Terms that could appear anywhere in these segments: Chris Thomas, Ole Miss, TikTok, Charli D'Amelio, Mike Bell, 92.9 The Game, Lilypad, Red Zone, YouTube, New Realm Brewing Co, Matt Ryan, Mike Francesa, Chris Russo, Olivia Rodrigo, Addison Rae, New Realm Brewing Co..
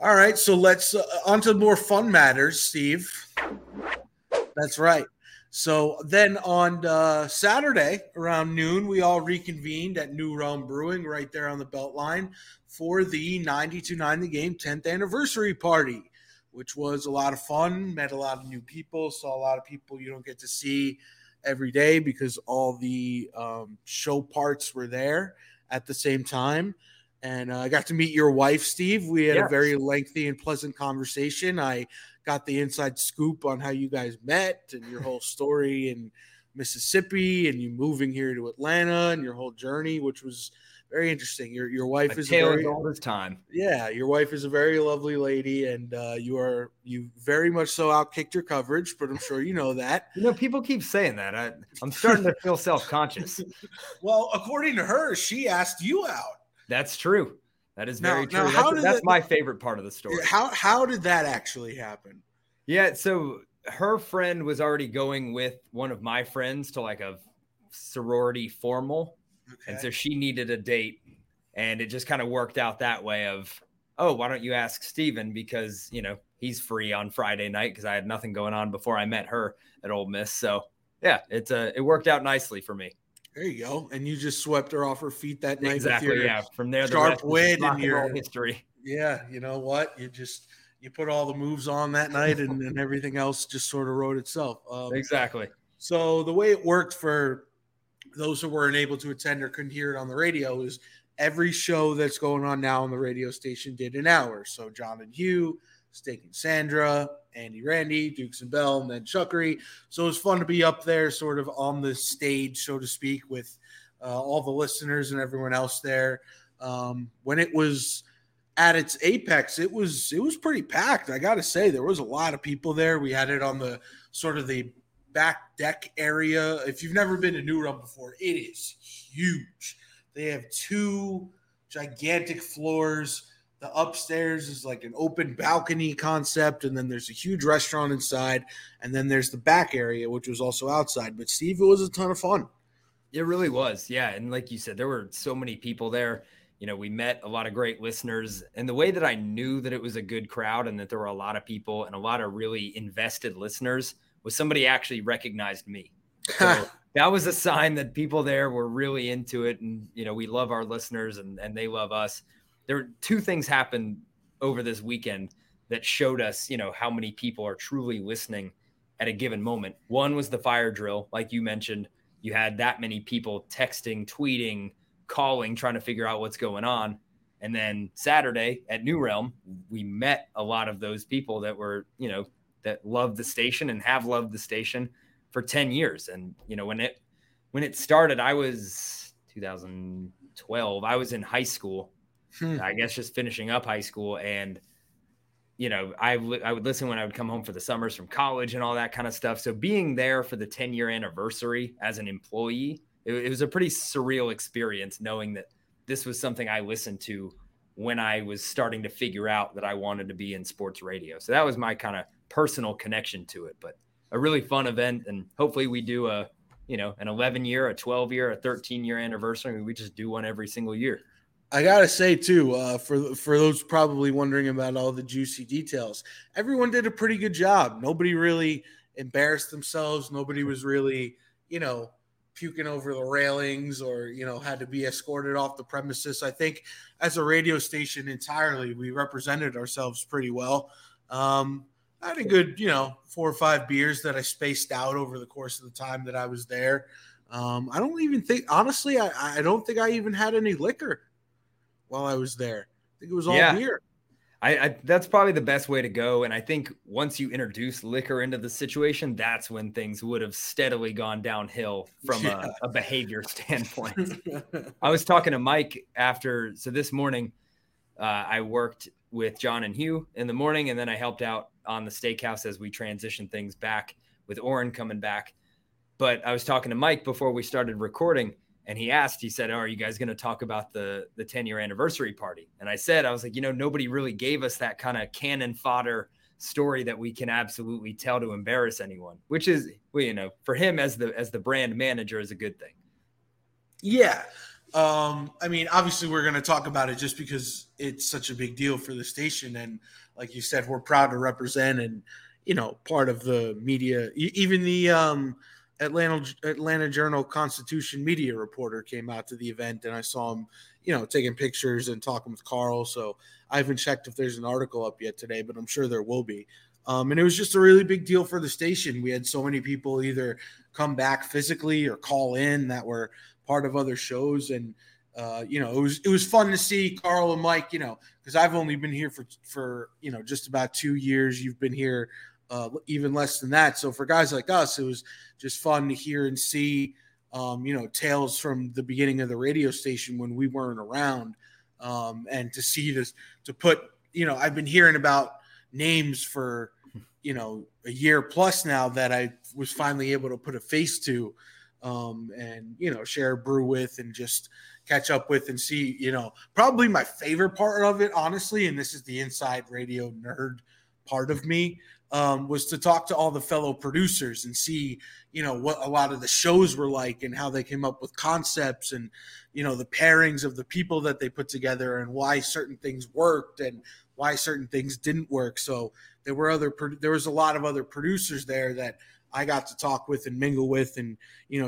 All right, so let's on to more fun matters, Steve. That's right. So then on Saturday around noon, we all reconvened at New Realm Brewing right there on the Beltline for the 92.9 The Game 10th anniversary party, which was a lot of fun, met a lot of new people, saw a lot of people you don't get to see every day because all the show parts were there at the same time. And I got to meet your wife, Steve. We had a very lengthy and pleasant conversation. I got the inside scoop on how you guys met and your whole story in Mississippi and you moving here to Atlanta and your whole journey, which was very interesting. Your wife is very all this time. Yeah, your wife is a very lovely lady, and you very much so outkicked your coverage, but I'm sure you know that. You know, people keep saying that. I'm starting to feel self-conscious. Well, according to her, she asked you out. That's true. That is very true. That's my favorite part of the story. How did that actually happen? Yeah, so her friend was already going with one of my friends to like a sorority formal. Okay. And so she needed a date. And it just kind of worked out that way of, oh, why don't you ask Steven? Because, you know, he's free on Friday night because I had nothing going on before I met her at Ole Miss. So, yeah, it worked out nicely for me. There you go. And you just swept her off her feet that night. Exactly. With your from there, sharp wit and your history. Yeah. You know what? You put all the moves on that night and everything else just sort of wrote itself. Exactly. So the way it worked for those who weren't able to attend or couldn't hear it on the radio is every show that's going on now on the radio station did an hour. So John and Hugh, Steak and Sandra, Andy Randy, Dukes and Bell, and then Chuckery. So it was fun to be up there sort of on the stage, so to speak, with all the listeners and everyone else there. When it was at its apex, it was pretty packed. I got to say, there was a lot of people there. We had it on the sort of the back deck area. If you've never been to New Realm before, it is huge. They have two gigantic floors. The upstairs is like an open balcony concept, and then there's a huge restaurant inside, and then there's the back area, which was also outside. But, Steve, it was a ton of fun. It really was, yeah. And like you said, there were so many people there. You know, we met a lot of great listeners. And the way that I knew that it was a good crowd and that there were a lot of people and a lot of really invested listeners was somebody actually recognized me. So that was a sign that people there were really into it, and, you know, we love our listeners and they love us. There were two things happened over this weekend that showed us, you know, how many people are truly listening at a given moment. One was the fire drill. Like you mentioned, you had that many people texting, tweeting, calling, trying to figure out what's going on. And then Saturday at New Realm, we met a lot of those people that were, you know, that loved the station and have loved the station for 10 years. And, you know, when it started, I was 2012, I was in high school. I guess just finishing up high school, and, you know, I would listen when I would come home for the summers from college and all that kind of stuff. So being there for the 10-year anniversary as an employee, it was a pretty surreal experience knowing that this was something I listened to when I was starting to figure out that I wanted to be in sports radio. So that was my kind of personal connection to it, but a really fun event. And hopefully we do an 11-year, a 12-year, a 13-year anniversary. We just do one every single year. I got to say, too, for those probably wondering about all the juicy details, everyone did a pretty good job. Nobody really embarrassed themselves. Nobody was really, you know, puking over the railings or, you know, had to be escorted off the premises. I think as a radio station entirely, we represented ourselves pretty well. I had a good, you know, 4 or 5 beers that I spaced out over the course of the time that I was there. I don't even think, honestly, I don't think I even had any liquor while I was there. I think it was all beer. I that's probably the best way to go. And I think once you introduce liquor into the situation, that's when things would have steadily gone downhill from a behavior standpoint. I was talking to Mike after. So this morning I worked with John and Hugh in the morning. And then I helped out on the steakhouse as we transitioned things back with Oren coming back. But I was talking to Mike before we started recording, and he said, are you guys going to talk about the 10-year anniversary party? And I said, I was like, nobody really gave us that kind of cannon fodder story that we can absolutely tell to embarrass anyone, which is, for him as the brand manager is a good thing. Yeah. I mean, obviously we're going to talk about it just because it's such a big deal for the station. And like you said, we're proud to represent and, part of the media, even the Atlanta Journal-Constitution media reporter came out to the event, and I saw him, taking pictures and talking with Carl. So I haven't checked if there's an article up yet today, but I'm sure there will be. And it was just a really big deal for the station. We had so many people either come back physically or call in that were part of other shows. And, it was fun to see Carl and Mike, because I've only been here for just about 2 years. You've been here even less than that. So for guys like us, it was just fun to hear and see, tales from the beginning of the radio station when we weren't around, and to see this, to put, I've been hearing about names for, a year plus now that I was finally able to put a face to, and, share a brew with and just catch up with and see, probably my favorite part of it, honestly. And this is the inside radio nerd part of me, was to talk to all the fellow producers and see, what a lot of the shows were like and how they came up with concepts and, the pairings of the people that they put together and why certain things worked and why certain things didn't work. So there was a lot of other producers there that I got to talk with and mingle with and,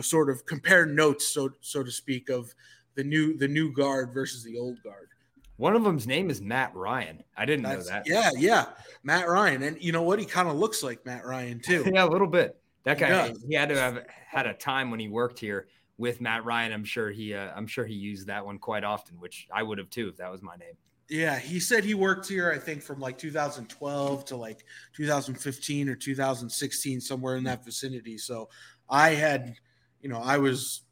sort of compare notes, so to speak, of the new guard versus the old guard. One of them's name is Matt Ryan. I didn't know that. Yeah. Matt Ryan. And you know what? He kind of looks like Matt Ryan too. Yeah, a little bit. That guy, he had to have had a time when he worked here with Matt Ryan. I'm sure he used that one quite often, which I would have too, if that was my name. Yeah. He said he worked here, I think from 2012 to 2015 or 2016, somewhere in that vicinity. So I had, I was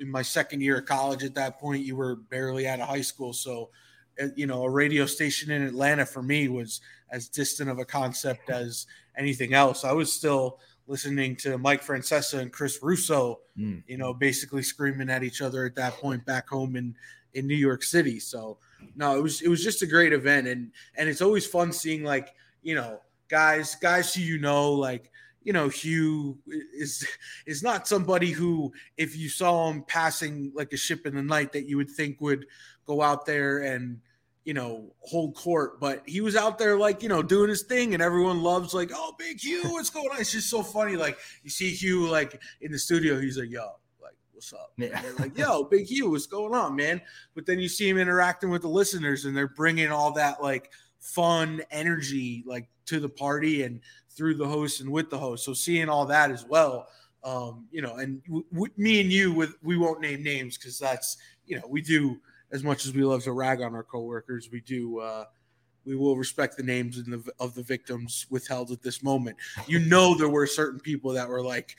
in my second year of college at that point. You were barely out of high school. So, a radio station in Atlanta for me was as distant of a concept as anything else. I was still listening to Mike Francesa and Chris Russo, basically screaming at each other at that point back home in New York City. So no, it was just a great event. And it's always fun seeing guys who, Hugh is not somebody who, if you saw him passing like a ship in the night, that you would think would go out there and, hold court, but he was out there doing his thing, and everyone loves oh, big Hugh, what's going on? It's just so funny. You see Hugh in the studio, he's like, yo, what's up? Yeah. They're like, yo, big Hugh, what's going on, man? But then you see him interacting with the listeners, and they're bringing all that fun energy to the party and through the host and with the host. So seeing all that as well, and me and you, we won't name names because that's, we do. As much as we love to rag on our coworkers, we do. We will respect the names of the victims withheld at this moment. There were certain people that were like,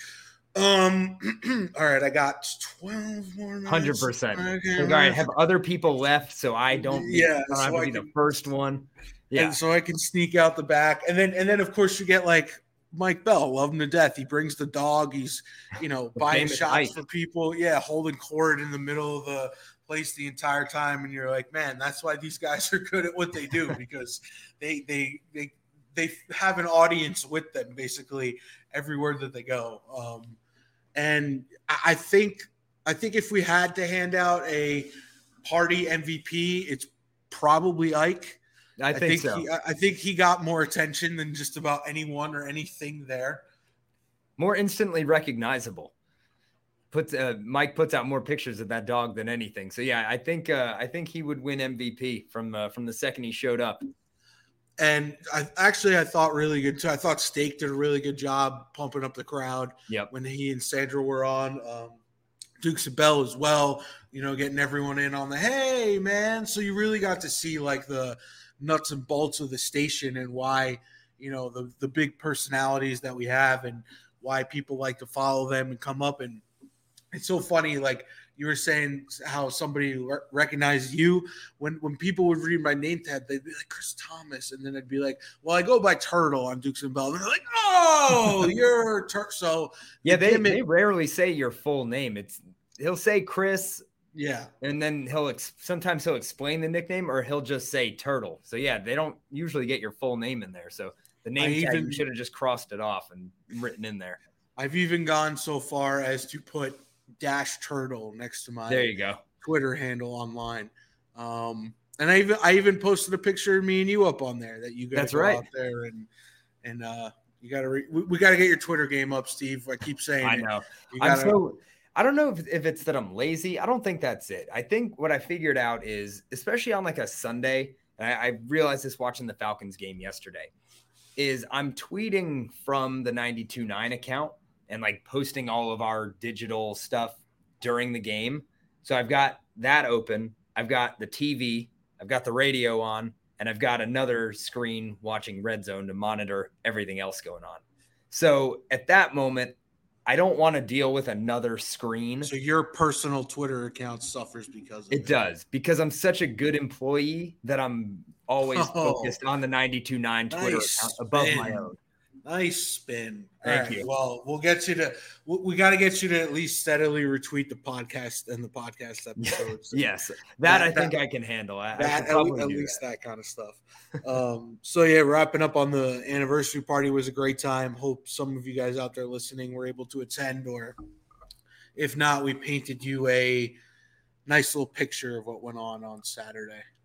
all right, I got 12 more minutes. 100%. Okay. All right, have other people left, so I don't. Yeah, so I can be the first one. Yeah, and so I can sneak out the back, and then of course you get Mike Bell, love him to death. He brings the dog. He's buying shots for people. Yeah, holding court in the middle of the place the entire time, and you're like, man, that's why these guys are good at what they do, because they have an audience with them basically everywhere that they go. And I think if we had to hand out a party MVP, it's probably Ike. I think so. I think he got more attention than just about anyone or anything there. More instantly recognizable. Mike puts out more pictures of that dog than anything. So yeah, I think he would win MVP from the second he showed up. And I thought really good too. I thought Steak did a really good job pumping up the crowd. Yep. When he and Sandra were on, Dukes of Bell as well. Getting everyone in on the hey man. So you really got to see the nuts and bolts of the station and why the big personalities that we have and why people like to follow them and come up. And it's so funny, you were saying how somebody recognized you. When people would read my name tag, they'd be like, Chris Thomas. And then I'd be like, well, I go by Turtle on Dukes and Bell. And they're like, oh, you're Turtle. So yeah, they rarely say your full name. He'll say Chris. Yeah. And then sometimes he'll explain the nickname or he'll just say Turtle. So yeah, they don't usually get your full name in there. So the name tag, you should have just crossed it off and written in there. I've even gone so far as to put -Turtle next to my Twitter handle online. And I even posted a picture of me and you up on there that you guys are out there and you got to we got to get your Twitter game up, Steve. I keep saying I know. I don't know if it's that I'm lazy. I don't think that's it. I think what I figured out is, especially on like a Sunday, and I realized this watching the Falcons game yesterday, is I'm tweeting from the 92.9 account and like posting all of our digital stuff during the game. So I've got that open. I've got the TV, I've got the radio on, and I've got another screen watching Red Zone to monitor everything else going on. So at that moment, I don't want to deal with another screen. So your personal Twitter account suffers because of it. It does, because I'm such a good employee that I'm always focused on the 92.9 Twitter account above my own. Nice spin. Thank you. Well, we'll get you to. We got to get you to at least steadily retweet the podcast and the podcast episodes. Yes, I think I can handle. At least that kind of stuff. So yeah, wrapping up on the anniversary party was a great time. Hope some of you guys out there listening were able to attend, or if not, we painted you a nice little picture of what went on Saturday.